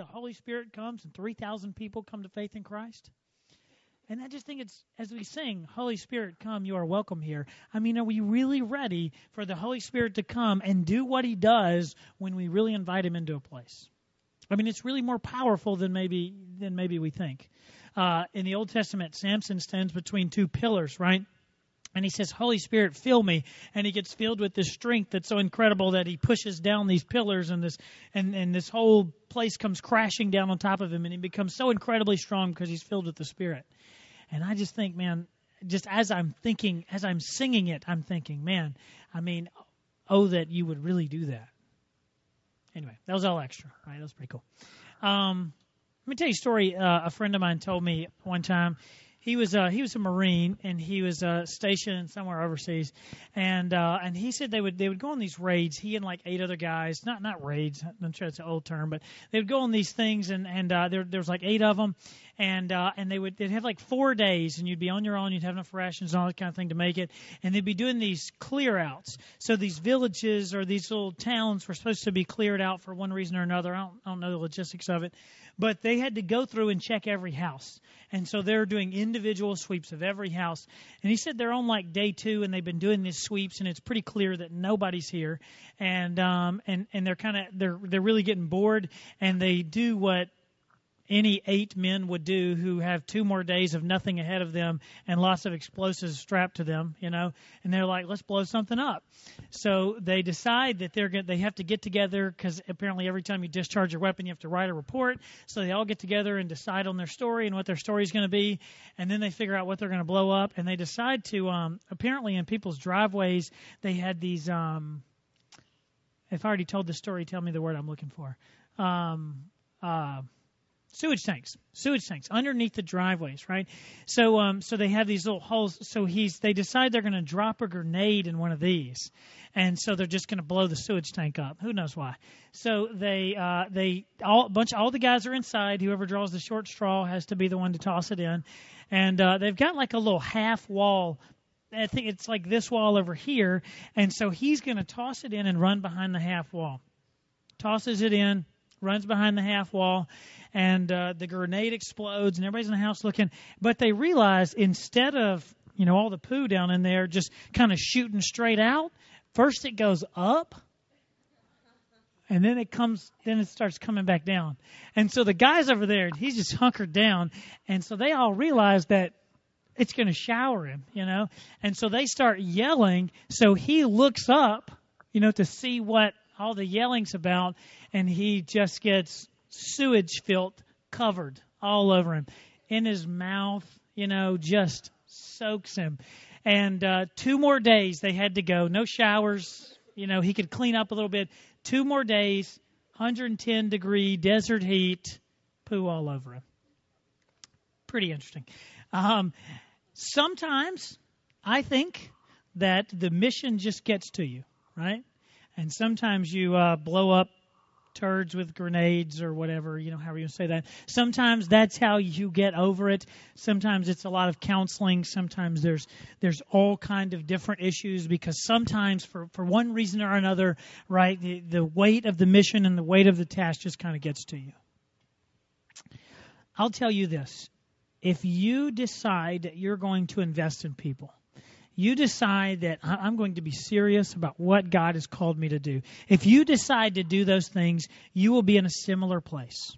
the Holy Spirit comes and 3,000 people come to faith in Christ? And I just think it's, as we sing, Holy Spirit, come, you are welcome here. I mean, are we really ready for the Holy Spirit to come and do what he does when we really invite him into a place? I mean, it's really more powerful than maybe we think. In the Old Testament, Samson stands between two pillars, right? And he says, Holy Spirit, fill me. And he gets filled with this strength that's so incredible that he pushes down these pillars and this whole place comes crashing down on top of him. And he becomes so incredibly strong because he's filled with the Spirit. And I just think, man, just as I'm thinking, as I'm singing it, I'm thinking, man, I mean, oh, that you would really do that. Anyway, that was all extra, right? That was pretty cool. Let me tell you a story. A friend of mine told me one time. He was a Marine, and he was stationed somewhere overseas, and he said they would go on these raids. He and like 8 other guys, not raids. I'm sure it's an old term, but they would go on these things, and there was like 8 of them, and they'd have like 4 days, and you'd be on your own. You'd have enough rations and all that kind of thing to make it, and they'd be doing these clear outs. So these villages or these little towns were supposed to be cleared out for one reason or another. I don't know the logistics of it, but they had to go through and check every house, and so they're doing individual sweeps of every house. And he said they're on like day 2, and they've been doing these sweeps, and it's pretty clear that nobody's here, and they're really getting bored, and they do what any 8 men would do who have 2 more days of nothing ahead of them and lots of explosives strapped to them, you know, and they're like, let's blow something up. So they decide that they have to get together, because apparently every time you discharge your weapon, you have to write a report. So they all get together and decide on their story and what their story is going to be. And then they figure out what they're going to blow up. And they decide to, apparently in people's driveways, they had these, if I already told the story, tell me the word I'm looking for. Sewage tanks underneath the driveways, right? So they have these little holes. So they decide they're going to drop a grenade in one of these, and so they're just going to blow the sewage tank up. Who knows why? So all the guys are inside. Whoever draws the short straw has to be the one to toss it in, and they've got like a little half wall. I think it's like this wall over here, and so he's going to toss it in and run behind the half wall. Tosses it in. Runs behind the half wall, and the grenade explodes, and everybody's in the house looking. But they realize instead of, you know, all the poo down in there just kind of shooting straight out, first it goes up, and then it starts coming back down. And so the guy's over there, he's just hunkered down, and so they all realize that it's going to shower him, you know. And so they start yelling, so he looks up, you know, to see what all the yelling's about, and he just gets sewage filth covered all over him. In his mouth, you know, just soaks him. And 2 more days they had to go. No showers. You know, he could clean up a little bit. 2 more days, 110-degree desert heat, poo all over him. Pretty interesting. Sometimes I think that the mission just gets to you, right? And sometimes you blow up turds with grenades or whatever, you know, however you say that. Sometimes that's how you get over it. Sometimes it's a lot of counseling. Sometimes there's all kind of different issues, because sometimes for one reason or another, right, the weight of the mission and the weight of the task just kind of gets to you. I'll tell you this. If you decide that you're going to invest in people, you decide that I'm going to be serious about what God has called me to do. If you decide to do those things, you will be in a similar place.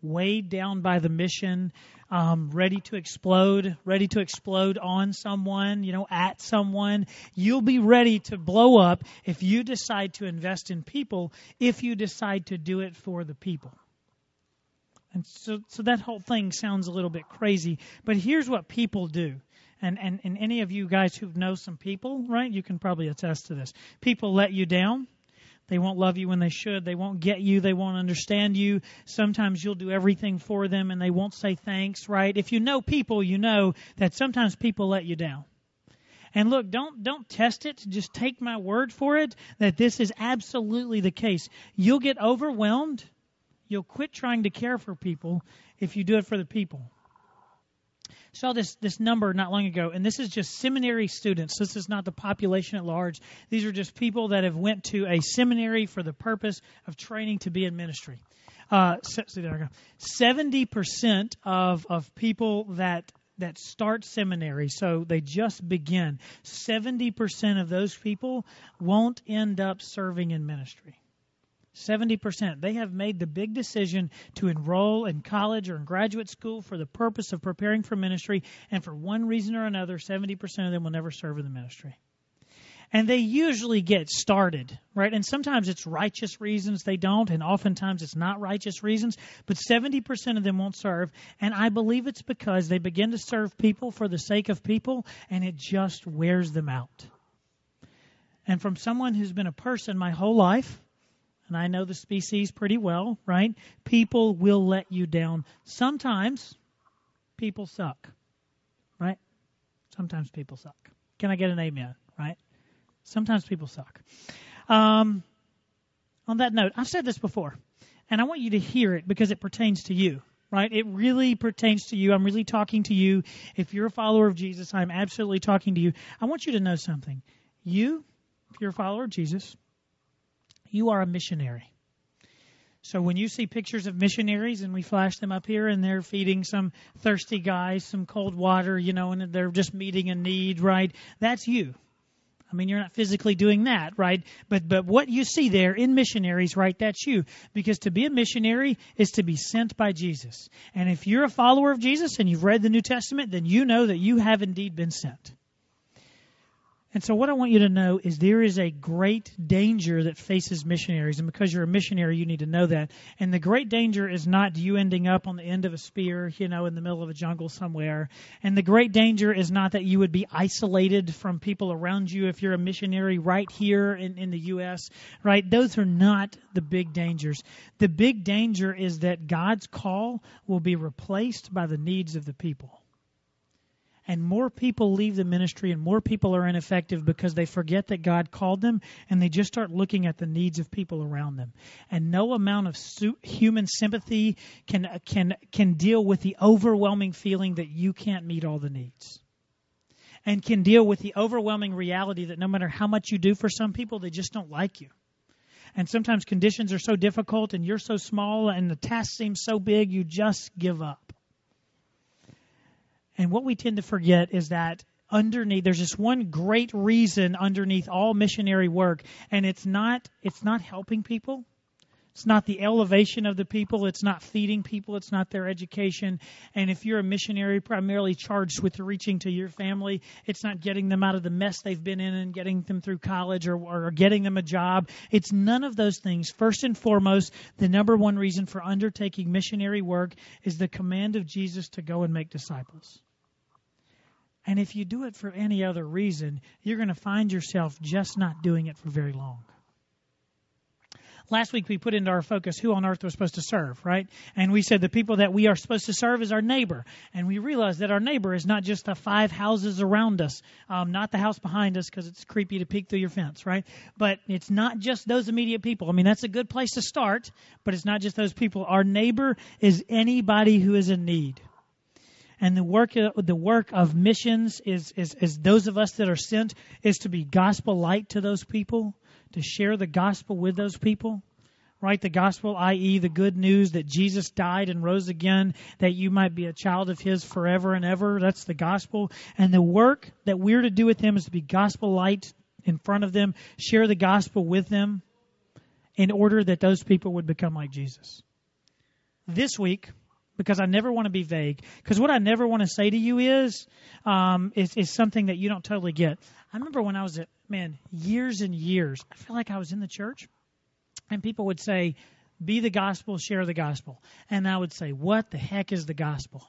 Weighed down by the mission, ready to explode on someone, you know, at someone. You'll be ready to blow up if you decide to invest in people, if you decide to do it for the people. And so that whole thing sounds a little bit crazy, but here's what people do. And any of you guys who know some people, right, you can probably attest to this. People let you down. They won't love you when they should. They won't get you. They won't understand you. Sometimes you'll do everything for them, and they won't say thanks, right? If you know people, you know that sometimes people let you down. And look, don't test it. Just take my word for it that this is absolutely the case. You'll get overwhelmed. You'll quit trying to care for people if you do it for the people. Saw this number not long ago, and this is just seminary students. This is not the population at large. These are just people that have went to a seminary for the purpose of training to be in ministry. See, there we go. 70% of people that start seminary, so they just begin, 70% of those people won't end up serving in ministry. 70%. They have made the big decision to enroll in college or in graduate school for the purpose of preparing for ministry, and for one reason or another, 70% of them will never serve in the ministry. And they usually get started, right? And sometimes it's righteous reasons they don't, and oftentimes it's not righteous reasons, but 70% of them won't serve, and I believe it's because they begin to serve people for the sake of people, and it just wears them out. And from someone who's been a person my whole life, and I know the species pretty well, right? People will let you down. Sometimes people suck, right? Sometimes people suck. Can I get an amen, right? Sometimes people suck. On that note, I've said this before, and I want you to hear it because it pertains to you, right? It really pertains to you. I'm really talking to you. If you're a follower of Jesus, I'm absolutely talking to you. I want you to know something. You, if you're a follower of Jesus, you are a missionary. So when you see pictures of missionaries and we flash them up here and they're feeding some thirsty guys some cold water, you know, and they're just meeting a need, right? That's you. I mean, you're not physically doing that, right? But what you see there in missionaries, right, that's you. Because to be a missionary is to be sent by Jesus. And if you're a follower of Jesus and you've read the New Testament, then you know that you have indeed been sent. And so what I want you to know is there is a great danger that faces missionaries. And because you're a missionary, you need to know that. And the great danger is not you ending up on the end of a spear, you know, in the middle of a jungle somewhere. And the great danger is not that you would be isolated from people around you if you're a missionary right here in the U.S., right? Those are not the big dangers. The big danger is that God's call will be replaced by the needs of the people. And more people leave the ministry and more people are ineffective because they forget that God called them and they just start looking at the needs of people around them. And no amount of human sympathy can deal with the overwhelming feeling that you can't meet all the needs. And can deal with the overwhelming reality that no matter how much you do for some people, they just don't like you. And sometimes conditions are so difficult and you're so small and the task seems so big, you just give up. And what we tend to forget is that underneath, there's just one great reason underneath all missionary work, and it's not helping people. It's not the elevation of the people. It's not feeding people. It's not their education. And if you're a missionary primarily charged with reaching to your family, it's not getting them out of the mess they've been in and getting them through college or getting them a job. It's none of those things. First and foremost, the number one reason for undertaking missionary work is the command of Jesus to go and make disciples. And if you do it for any other reason, you're going to find yourself just not doing it for very long. Last week we put into our focus who on earth we're supposed to serve, right? And we said the people that we are supposed to serve is our neighbor. And we realized that our neighbor is not just the five houses around us, not the house behind us because it's creepy to peek through your fence, right? But it's not just those immediate people. I mean, that's a good place to start, but it's not just those people. Our neighbor is anybody who is in need. And the work of missions is those of us that are sent is to be gospel light to those people, to share the gospel with those people, right? The gospel, i.e. the good news that Jesus died and rose again, that you might be a child of his forever and ever. That's the gospel. And the work that we're to do with them is to be gospel light in front of them, share the gospel with them in order that those people would become like Jesus. This week, because I never want to be vague, because what I never want to say to you is something that you don't totally get. I remember when I was at, years and years, I feel like I was in the church, and people would say, be the gospel, share the gospel. And I would say, what the heck is the gospel?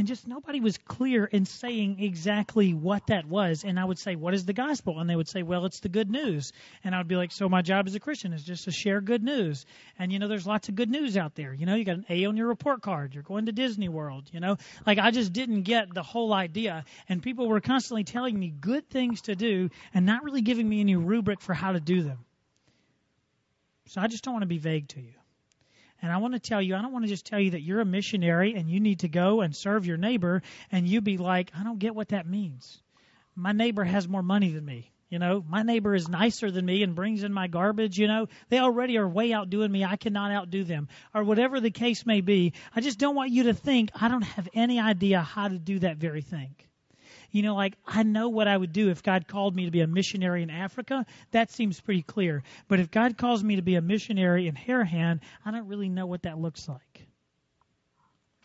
And just nobody was clear in saying exactly what that was. And I would say, what is the gospel? And they would say, well, it's the good news. And I would be like, so my job as a Christian is just to share good news. And, you know, there's lots of good news out there. You know, you got an A on your report card. You're going to Disney World, you know. Like, I just didn't get the whole idea. And people were constantly telling me good things to do and not really giving me any rubric for how to do them. So I just don't want to be vague to you. And I want to tell you, I don't want to just tell you that you're a missionary and you need to go and serve your neighbor and you be like, I don't get what that means. My neighbor has more money than me. You know, my neighbor is nicer than me and brings in my garbage. You know, they already are way outdoing me. I cannot outdo them, or whatever the case may be. I just don't want you to think I don't have any idea how to do that very thing. You know, like, I know what I would do if God called me to be a missionary in Africa. That seems pretty clear. But if God calls me to be a missionary in Harahan, I don't really know what that looks like.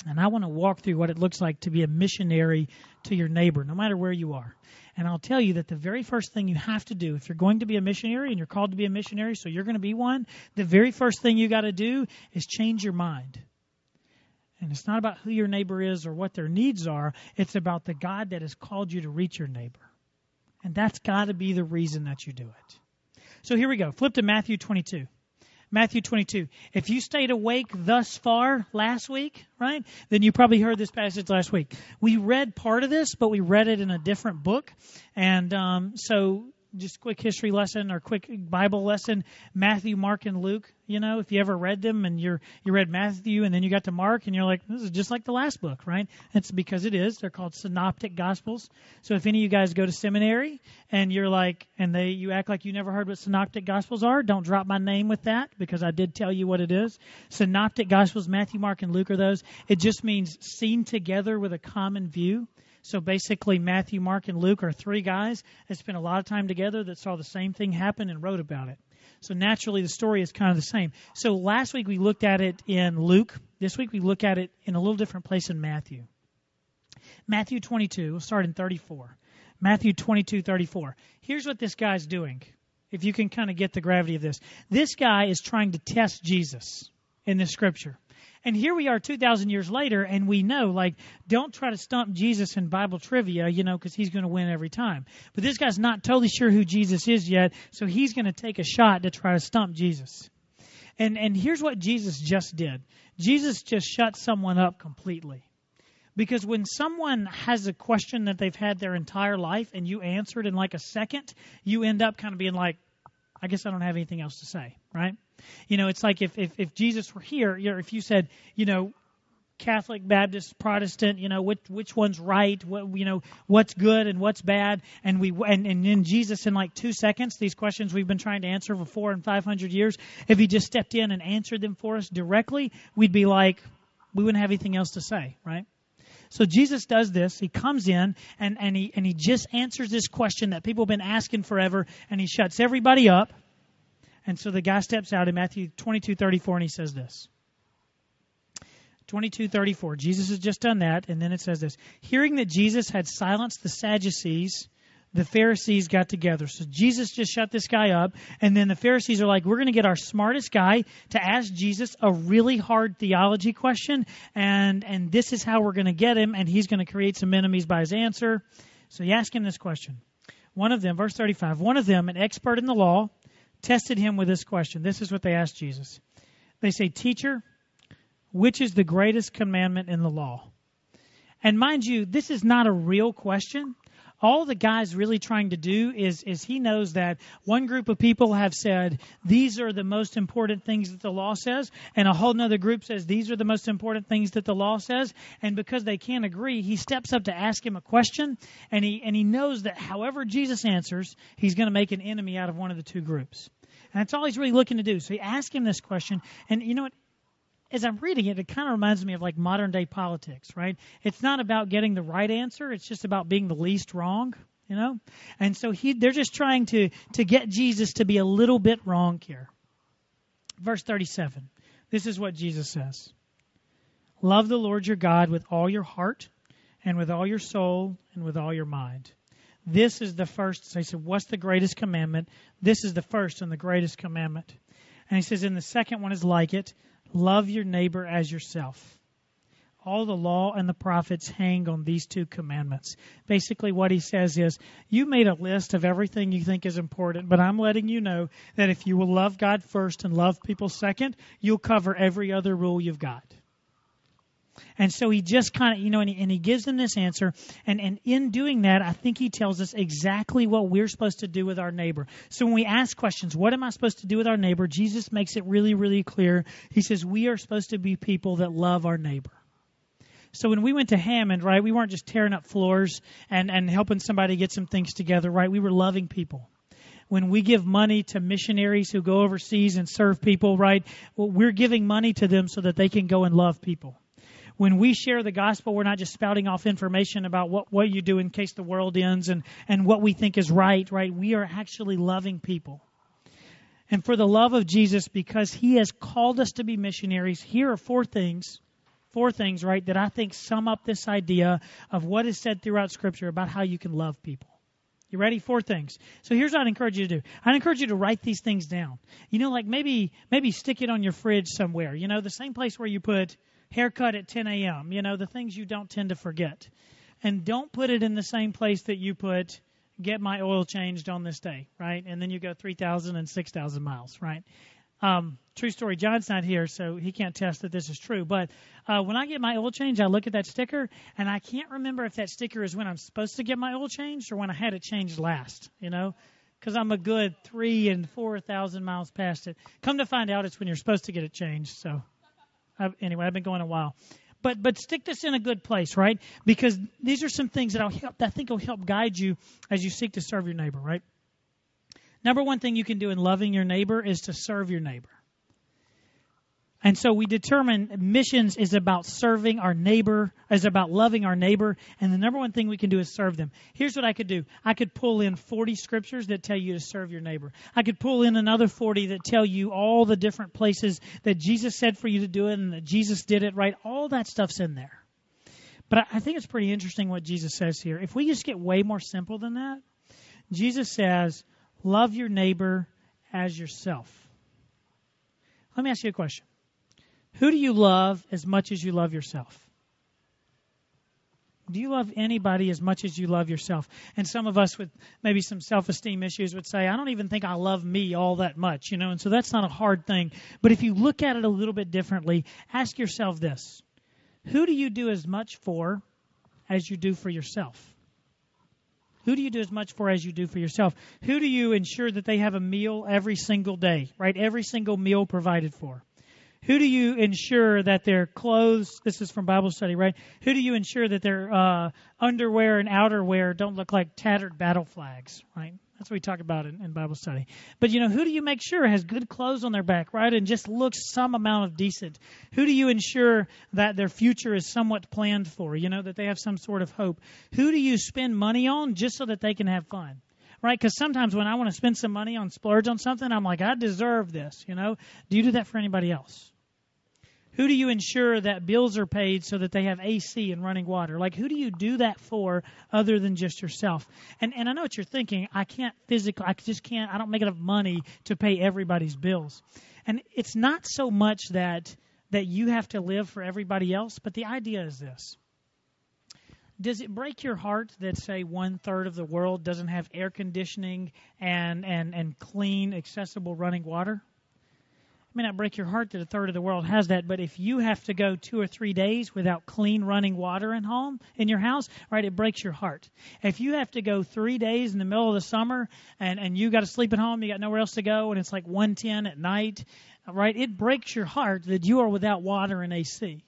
And I want to walk through what it looks like to be a missionary to your neighbor, no matter where you are. And I'll tell you that the very first thing you have to do, if you're going to be a missionary and you're called to be a missionary, so you're going to be one, the very first thing you got to do is change your mind. And it's not about who your neighbor is or what their needs are. It's about the God that has called you to reach your neighbor. And that's got to be the reason that you do it. So here we go. Flip to Matthew 22. Matthew 22. If you stayed awake thus far last week, right, then you probably heard this passage last week. We read part of this, but we read it in a different book. And so just quick history lesson or quick Bible lesson, Matthew, Mark, and Luke. You know, if you ever read them and you read Matthew and then you got to Mark and you're like, this is just like the last book, right? It's because it is. They're called synoptic gospels. So if any of you guys go to seminary and you're like, and you act like you never heard what synoptic gospels are, don't drop my name with that because I did tell you what it is. Synoptic gospels, Matthew, Mark, and Luke are those. It just means seen together with a common view. So basically Matthew, Mark, and Luke are three guys that spent a lot of time together that saw the same thing happen and wrote about it. So naturally, the story is kind of the same. So last week, we looked at it in Luke. This week, we look at it in a little different place in Matthew. Matthew 22, we'll start in 34. Matthew 22, 34. Here's what this guy's doing, if you can kind of get the gravity of this. This guy is trying to test Jesus in this scripture. And here we are 2,000 years later, and we know, like, don't try to stump Jesus in Bible trivia, you know, because he's going to win every time. But this guy's not totally sure who Jesus is yet, so he's going to take a shot to try to stump Jesus. And here's what Jesus just did. Jesus just shut someone up completely. Because when someone has a question that they've had their entire life and you answer it in like a second, you end up kind of being like, I guess I don't have anything else to say, right? You know, it's like if Jesus were here, you know, if you said, you know, Catholic, Baptist, Protestant, you know, which one's right, what, you know, what's good and what's bad, and then Jesus in like 2 seconds, these questions we've been trying to answer for 400 and 500 years, if he just stepped in and answered them for us directly, we'd be like, we wouldn't have anything else to say, right? So Jesus does this. He comes in and he just answers this question that people have been asking forever, and he shuts everybody up. And so the guy steps out in Matthew 22:34, and he says this. 22:34. Jesus has just done that, and then it says this. Hearing that Jesus had silenced the Sadducees, the Pharisees got together. So Jesus just shut this guy up, and then the Pharisees are like, we're going to get our smartest guy to ask Jesus a really hard theology question, and this is how we're going to get him, and he's going to create some enemies by his answer. So you ask him this question. One of them, verse 35, one of them, an expert in the law, tested him with this question. This is what they asked Jesus. They say, Teacher, which is the greatest commandment in the law? And mind you, this is not a real question. All the guy's really trying to do is he knows that one group of people have said, these are the most important things that the law says. And a whole other group says, these are the most important things that the law says. And because they can't agree, he steps up to ask him a question. And he knows that however Jesus answers, he's going to make an enemy out of one of the two groups. And that's all he's really looking to do. So he asks him this question. And you know what? As I'm reading it, it kind of reminds me of like modern day politics, right? It's not about getting the right answer. It's just about being the least wrong, you know? And so they're just trying to get Jesus to be a little bit wrong here. Verse 37. This is what Jesus says. Love the Lord your God with all your heart and with all your soul and with all your mind. This is the first. So he said, what's the greatest commandment? This is the first and the greatest commandment. And he says, and the second one is like it. Love your neighbor as yourself. All the law and the prophets hang on these two commandments. Basically what he says is, you made a list of everything you think is important, but I'm letting you know that if you will love God first and love people second, you'll cover every other rule you've got. And so he just kind of, you know, and he gives them this answer. And in doing that, I think he tells us exactly what we're supposed to do with our neighbor. So when we ask questions, what am I supposed to do with our neighbor? Jesus makes it really, really clear. He says, we are supposed to be people that love our neighbor. So when we went to Hammond, right, we weren't just tearing up floors and helping somebody get some things together, right? We were loving people. when we give money to missionaries who go overseas and serve people, right? Well, we're giving money to them so that they can go and love people. When we share the gospel, we're not just spouting off information about what you do in case the world ends and what we think is right, right? We are actually loving people. And for the love of Jesus, because He has called us to be missionaries, here are four things, right, that I think sum up this idea of what is said throughout Scripture about how you can love people. You ready? Four things. So here's what I'd encourage you to do. I'd encourage you to write these things down. You know, like maybe stick it on your fridge somewhere. You know, the same place where you put haircut at 10 a.m., you know, the things you don't tend to forget. And don't put it in the same place that you put get my oil changed on this day, right? And then you go 3,000 and 6,000 miles, right? True story, John's not here, so he can't test that this is true. But when I get my oil change, I look at that sticker, and I can't remember if that sticker is when I'm supposed to get my oil changed or when I had it changed last, you know, because I'm a good 3,000 and 4,000 miles past it. Come to find out, it's when you're supposed to get it changed. So anyway, I've been going a while. But stick this in a good place, right? Because these are some things that I think will help guide you as you seek to serve your neighbor, right? Number one thing you can do in loving your neighbor is to serve your neighbor. And so we determine missions is about serving our neighbor, is about loving our neighbor. And the number one thing we can do is serve them. Here's what I could do. I could pull in 40 scriptures that tell you to serve your neighbor. I could pull in another 40 that tell you all the different places that Jesus said for you to do it and that Jesus did it, right? All that stuff's in there. But I think it's pretty interesting what Jesus says here. If we just get way more simple than that, Jesus says, love your neighbor as yourself. Let me ask you a question. Who do you love as much as you love yourself? Do you love anybody as much as you love yourself? And some of us with maybe some self-esteem issues would say, I don't even think I love me all that much, you know, and so that's not a hard thing. But if you look at it a little bit differently, ask yourself this. Who do you do as much for as you do for yourself? Who do you do as much for as you do for yourself? Who do you ensure that they have a meal every single day, right? Every single meal provided for. Who do you ensure that their clothes, this is from Bible study, right? Who do you ensure that their underwear and outerwear don't look like tattered battle flags, right? That's what we talk about in Bible study. But, you know, who do you make sure has good clothes on their back, right, and just looks some amount of decent? Who do you ensure that their future is somewhat planned for, you know, that they have some sort of hope? Who do you spend money on just so that they can have fun? Right, because sometimes when I want to spend some money on splurge on something, I'm like, I deserve this, you know. Do you do that for anybody else? Who do you ensure that bills are paid so that they have AC and running water? Like, who do you do that for other than just yourself? And I know what you're thinking. I don't make enough money to pay everybody's bills. And it's not so much that you have to live for everybody else, but the idea is this. Does it break your heart that, say, 1/3 of the world doesn't have air conditioning and clean, accessible running water? It may not break your heart that 1/3 of the world has that, but if you have to go 2 or 3 days without clean running water in your house, right, it breaks your heart. If you have to go 3 days in the middle of the summer and you got to sleep at home, you got nowhere else to go, and it's like 110 at night, right, it breaks your heart that you are without water and AC.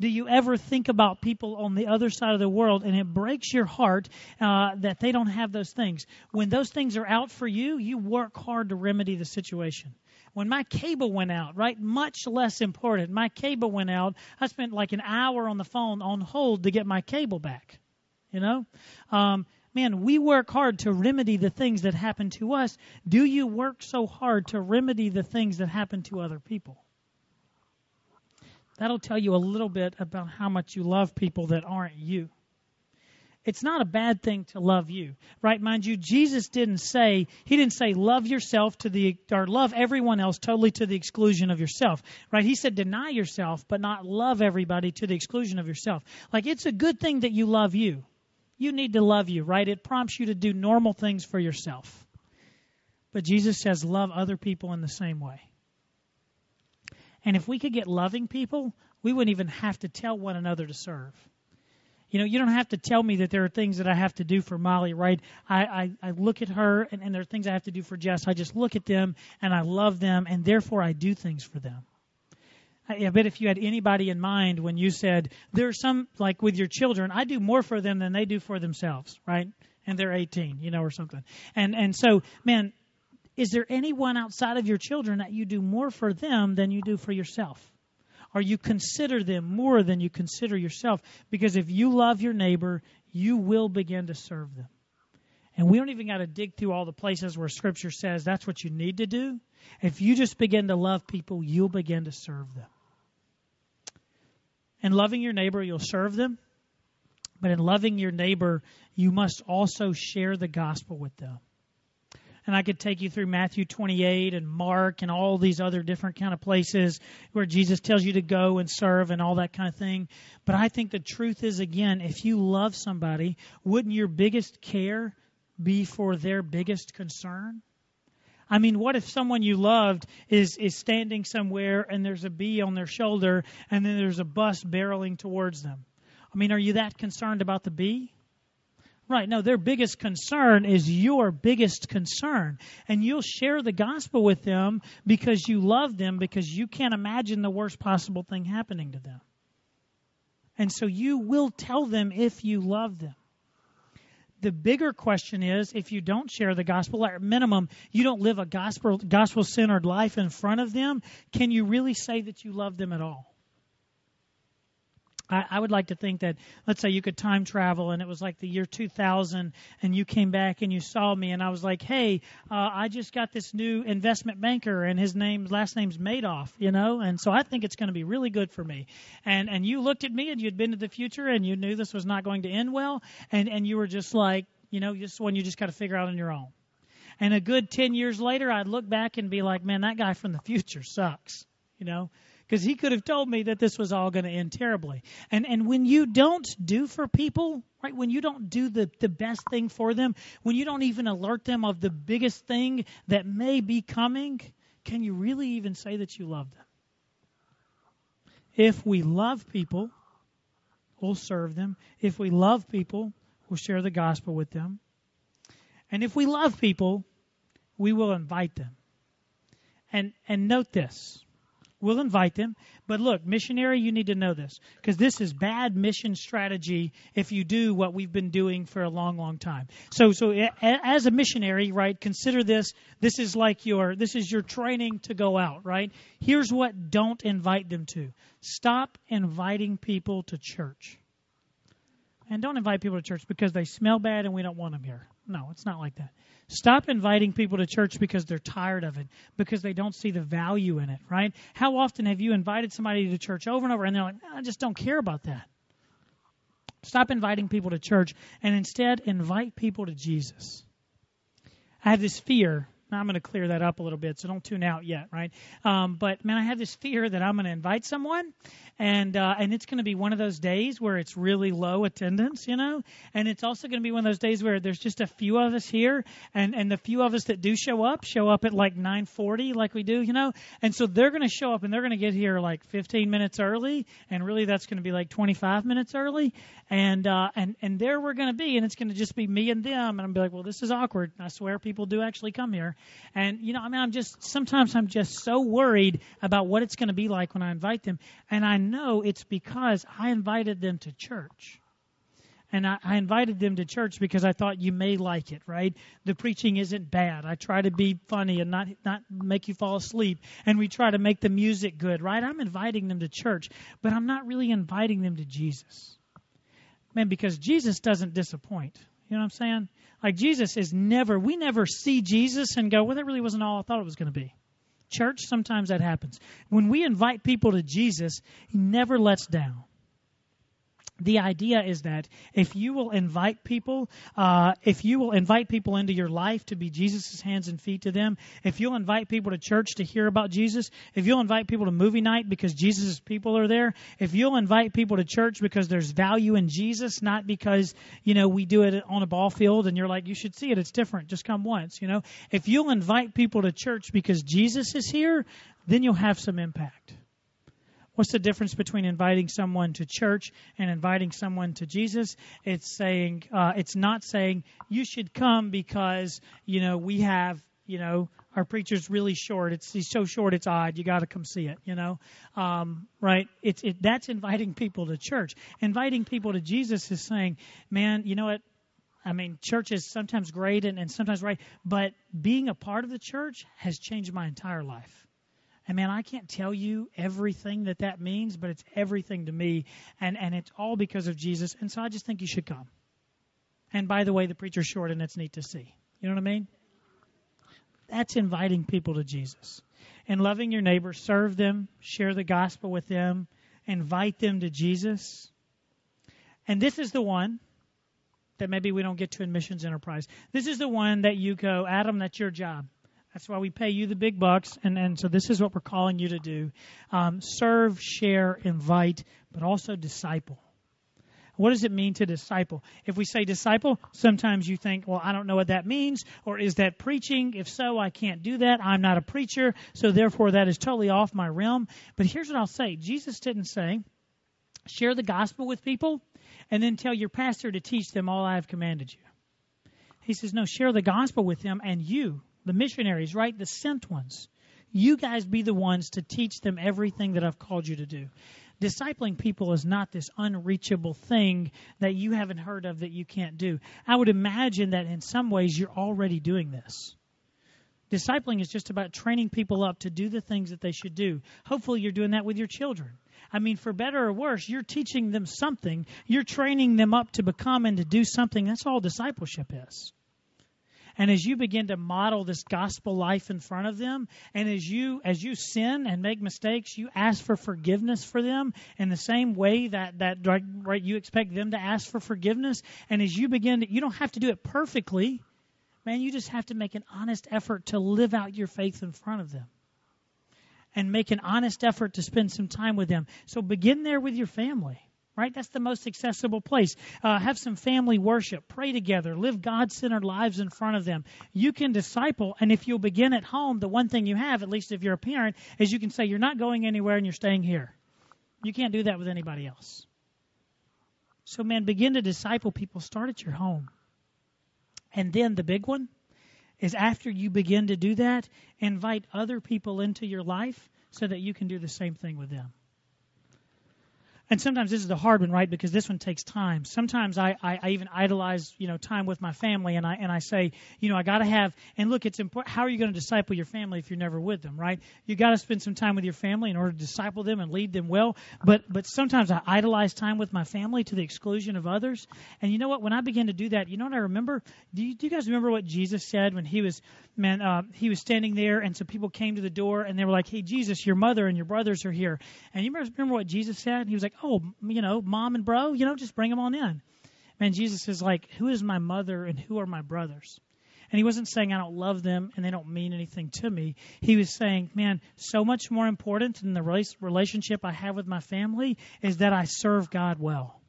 Do you ever think about people on the other side of the world and it breaks your heart that they don't have those things? When those things are out for you, you work hard to remedy the situation. When my cable went out, right, much less important, my cable went out, I spent like an hour on the phone on hold to get my cable back, you know? Man, we work hard to remedy the things that happen to us. Do you work so hard to remedy the things that happen to other people? That'll tell you a little bit about how much you love people that aren't you. It's not a bad thing to love you, right? Mind you, Jesus didn't say love yourself or love everyone else totally to the exclusion of yourself, right? He said deny yourself, but not love everybody to the exclusion of yourself. Like, it's a good thing that you love you. You need to love you, right? It prompts you to do normal things for yourself. But Jesus says love other people in the same way. And if we could get loving people, we wouldn't even have to tell one another to serve. You know, you don't have to tell me that there are things that I have to do for Molly, right? I look at her, and there are things I have to do for Jess. I just look at them, and I love them, and therefore I do things for them. I bet if you had anybody in mind when you said, there's some, like with your children, I do more for them than they do for themselves, right? And they're 18, you know, or something. And so, man, Is there anyone outside of your children that you do more for them than you do for yourself? Or you consider them more than you consider yourself? Because if you love your neighbor, you will begin to serve them. And we don't even got to dig through all the places where Scripture says that's what you need to do. If you just begin to love people, you'll begin to serve them. In loving your neighbor, you'll serve them. But in loving your neighbor, you must also share the gospel with them. And I could take you through Matthew 28 and Mark and all these other different kind of places where Jesus tells you to go and serve and all that kind of thing. But I think the truth is, again, if you love somebody, wouldn't your biggest care be for their biggest concern? I mean, what if someone you loved is standing somewhere and there's a bee on their shoulder and then there's a bus barreling towards them? I mean, are you that concerned about the bee? Right, no, their biggest concern is your biggest concern. And you'll share the gospel with them because you love them, because you can't imagine the worst possible thing happening to them. And so you will tell them if you love them. The bigger question is, if you don't share the gospel, at minimum, you don't live a gospel-centered life in front of them, can you really say that you love them at all? I would like to think that, let's say you could time travel and it was like the year 2000 and you came back and you saw me and I was like, hey, I just got this new investment banker and his last name's Madoff, you know, and so I think it's going to be really good for me. And you looked at me and you'd been to the future and you knew this was not going to end well and you were just like, you know, this one you just got to figure out on your own. And a good 10 years later, I'd look back and be like, man, that guy from the future sucks, you know. Because he could have told me that this was all going to end terribly. And when you don't do for people, right, when you don't do the best thing for them, when you don't even alert them of the biggest thing that may be coming, can you really even say that you love them? If we love people, we'll serve them. If we love people, we'll share the gospel with them. And if we love people, we will invite them. And note this. We'll invite them. But look, missionary, you need to know this, because this is bad mission strategy if you do what we've been doing for a long, long time. So as a missionary, right, consider this. This is your training to go out, right? Here's what don't invite them to. Stop inviting people to church. And don't invite people to church because they smell bad and we don't want them here. No, it's not like that. Stop inviting people to church because they're tired of it, because they don't see the value in it, right? How often have you invited somebody to church over and over, and they're like, I just don't care about that? Stop inviting people to church and instead invite people to Jesus. I have this fear. Now I'm going to clear that up a little bit, so don't tune out yet, right? But, man, I have this fear that I'm going to invite someone, and it's going to be one of those days where it's really low attendance, you know? And it's also going to be one of those days where there's just a few of us here, and the few of us that do show up at like 9:40 like we do, you know? And so they're going to show up, and they're going to get here like 15 minutes early, and really that's going to be like 25 minutes early. And there we're going to be, and it's going to just be me and them, and I'm going to be like, well, this is awkward. I swear people do actually come here. And, you know, I mean, sometimes I'm just so worried about what it's going to be like when I invite them. And I know it's because I invited them to church. And I invited them to church because I thought you may like it, right? The preaching isn't bad. I try to be funny and not make you fall asleep. And we try to make the music good, right? I'm inviting them to church, but I'm not really inviting them to Jesus. Man, because Jesus doesn't disappoint. You know what I'm saying? Like Jesus is never, we never see Jesus and go, well, that really wasn't all I thought it was going to be. Church, sometimes that happens. When we invite people to Jesus, he never lets down. The idea is that if you will invite people into your life to be Jesus' hands and feet to them, if you'll invite people to church to hear about Jesus, if you'll invite people to movie night because Jesus' people are there, if you'll invite people to church because there's value in Jesus, not because, you know, we do it on a ball field and you're like, you should see it, it's different, just come once, you know. If you'll invite people to church because Jesus is here, then you'll have some impact. What's the difference between inviting someone to church and inviting someone to Jesus? It's not saying you should come because, you know, we have, you know, our preacher's really short. He's so short it's odd. You got to come see it, you know, right? That's inviting people to church. Inviting people to Jesus is saying, man, you know what? I mean, church is sometimes great and sometimes right, but being a part of the church has changed my entire life. And, man, I can't tell you everything that means, but it's everything to me, and it's all because of Jesus. And so I just think you should come. And, by the way, the preacher's short, and it's neat to see. You know what I mean? That's inviting people to Jesus. And loving your neighbor, serve them, share the gospel with them, invite them to Jesus. And this is the one that maybe we don't get to in Missions Enterprise. This is the one that you go, Adam, that's your job. That's why we pay you the big bucks, and so this is what we're calling you to do. Serve, share, invite, but also disciple. What does it mean to disciple? If we say disciple, sometimes you think, well, I don't know what that means, or is that preaching? If so, I can't do that. I'm not a preacher, so therefore that is totally off my realm. But here's what I'll say. Jesus didn't say, share the gospel with people, and then tell your pastor to teach them all I have commanded you. He says, no, share the gospel with them, and you, the missionaries, right? The sent ones. You guys be the ones to teach them everything that I've called you to do. Discipling people is not this unreachable thing that you haven't heard of that you can't do. I would imagine that in some ways you're already doing this. Discipling is just about training people up to do the things that they should do. Hopefully you're doing that with your children. I mean, for better or worse, you're teaching them something. You're training them up to become and to do something. That's all discipleship is. And as you begin to model this gospel life in front of them, and as you sin and make mistakes, you ask for forgiveness for them in the same way that you expect them to ask for forgiveness. And as you begin to, you don't have to do it perfectly. Man, you just have to make an honest effort to live out your faith in front of them. And make an honest effort to spend some time with them. So begin there with your family. Right? That's the most accessible place. Have some family worship. Pray together. Live God-centered lives in front of them. You can disciple, and if you'll begin at home, the one thing you have, at least if you're a parent, is you can say you're not going anywhere and you're staying here. You can't do that with anybody else. So, man, begin to disciple people. Start at your home. And then the big one is after you begin to do that, invite other people into your life so that you can do the same thing with them. And sometimes this is the hard one, right? Because this one takes time. Sometimes I even idolize, time with my family, and I say, I got to have. And look, it's important. How are you going to disciple your family if you're never with them, right? You got to spend some time with your family in order to disciple them and lead them well. But sometimes I idolize time with my family to the exclusion of others. And you know what? When I began to do that, you know what I remember? Do you guys remember what Jesus said when he was standing there, and some people came to the door, and they were like, "Hey, Jesus, your mother and your brothers are here." And you remember what Jesus said? He was like, "Oh, mom and bro, just bring them on in." Man, Jesus is like, who is my mother and who are my brothers? And he wasn't saying I don't love them and they don't mean anything to me. He was saying, man, so much more important than the relationship I have with my family is that I serve God well.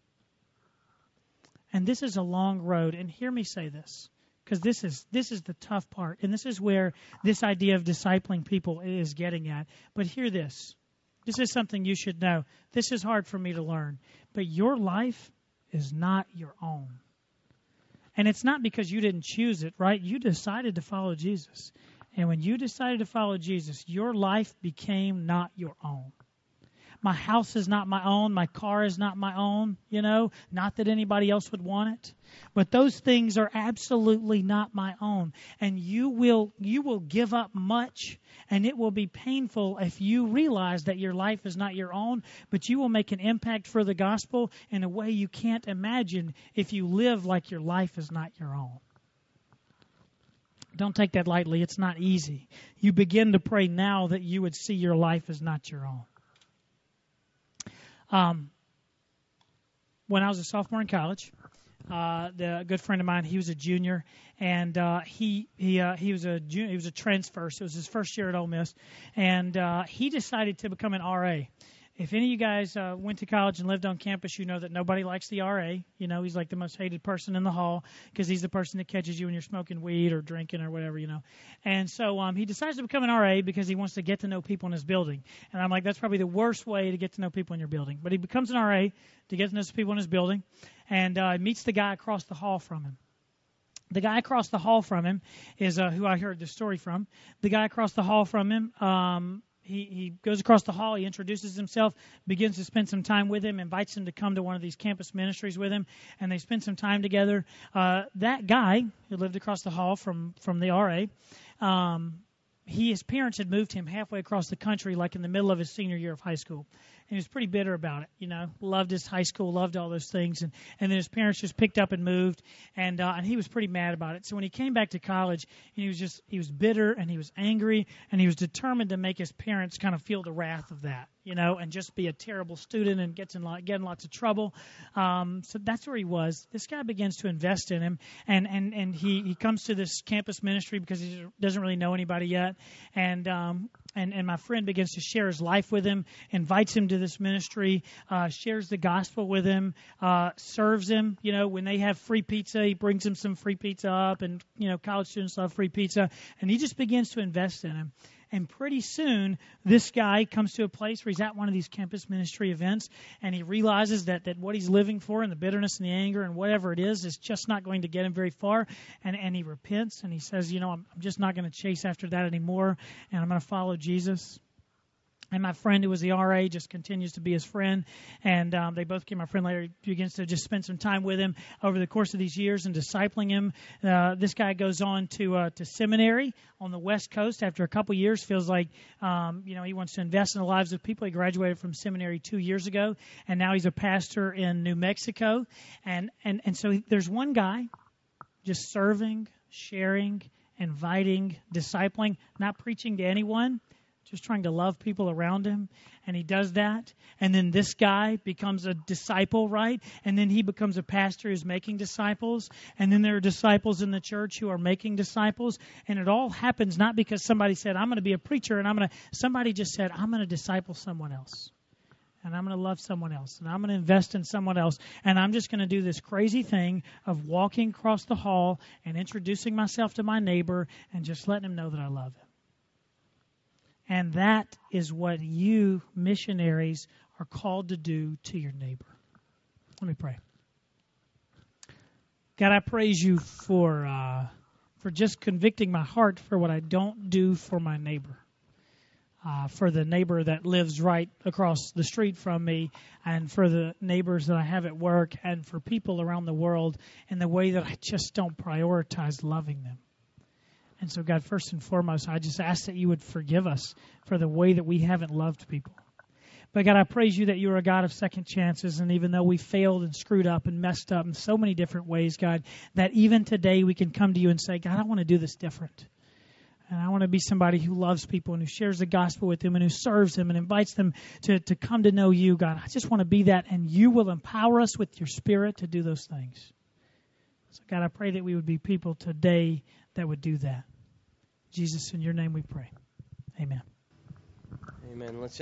And this is a long road. And hear me say this, because this is the tough part. And this is where this idea of discipling people is getting at. But hear this. This is something you should know. This is hard for me to learn. But your life is not your own. And it's not because you didn't choose it, right? You decided to follow Jesus. And when you decided to follow Jesus, your life became not your own. My house is not my own. My car is not my own, Not that anybody else would want it. But those things are absolutely not my own. And you will give up much, and it will be painful if you realize that your life is not your own, but you will make an impact for the gospel in a way you can't imagine if you live like your life is not your own. Don't take that lightly. It's not easy. You begin to pray now that you would see your life is not your own. When I was a sophomore in college, a good friend of mine, he was a junior, and he was a transfer, so it was his first year at Ole Miss, and he decided to become an RA. If any of you guys went to college and lived on campus, you know that nobody likes the RA. He's like the most hated person in the hall because he's the person that catches you when you're smoking weed or drinking or whatever, And so he decides to become an RA because he wants to get to know people in his building. And I'm like, that's probably the worst way to get to know people in your building. But he becomes an RA to get to know some people in his building, and meets the guy across the hall from him. The guy across the hall from him is who I heard the story from. The guy across the hall from him He goes across the hall. He introduces himself, begins to spend some time with him, invites him to come to one of these campus ministries with him, and they spend some time together. That guy who lived across the hall from the RA, his parents had moved him halfway across the country, like in the middle of his senior year of high school. And he was pretty bitter about it, you know, loved his high school, loved all those things. And then his parents just picked up and moved, and he was pretty mad about it. So when he came back to college, he was bitter, and he was angry, and he was determined to make his parents kind of feel the wrath of that, you know, and just be a terrible student and get in lots of trouble. So that's where he was. This guy begins to invest in him, and he comes to this campus ministry because he doesn't really know anybody yet. And my friend begins to share his life with him, invites him to this ministry, shares the gospel with him, serves him. You know, when they have free pizza, he brings him some free pizza up, and, you know, college students love free pizza. And he just begins to invest in him. And pretty soon, this guy comes to a place where he's at one of these campus ministry events, and he realizes that what he's living for, and the bitterness and the anger and whatever it is just not going to get him very far. And he repents, and he says, you know, I'm just not going to chase after that anymore, and I'm going to follow Jesus. And my friend who was the RA just continues to be his friend, and they both became my friend later. He begins to just spend some time with him over the course of these years and discipling him. This guy goes on to seminary on the West Coast after a couple years. Feels like, you know, he wants to invest in the lives of people. He graduated from seminary 2 years ago, and now he's a pastor in New Mexico. And so there's one guy just serving, sharing, inviting, discipling, not preaching to anyone, just trying to love people around him, and he does that. And then this guy becomes a disciple, right? And then he becomes a pastor who's making disciples. And then there are disciples in the church who are making disciples. And it all happens not because somebody said, I'm going to be a preacher, and somebody just said, I'm going to disciple someone else, and I'm going to love someone else, and I'm going to invest in someone else, and I'm just going to do this crazy thing of walking across the hall and introducing myself to my neighbor and just letting him know that I love him. And that is what you missionaries are called to do to your neighbor. Let me pray. God, I praise you for just convicting my heart for what I don't do for my neighbor. For the neighbor that lives right across the street from me, and for the neighbors that I have at work, and for people around the world, and the way that I just don't prioritize loving them. And so, God, first and foremost, I just ask that you would forgive us for the way that we haven't loved people. But, God, I praise you that you're a God of second chances, and even though we failed and screwed up and messed up in so many different ways, God, that even today we can come to you and say, God, I want to do this different. And I want to be somebody who loves people and who shares the gospel with them and who serves them and invites them to come to know you, God. I just want to be that, and you will empower us with your Spirit to do those things. So, God, I pray that we would be people today that would do that. Jesus, in your name we pray. Amen. Amen. Let's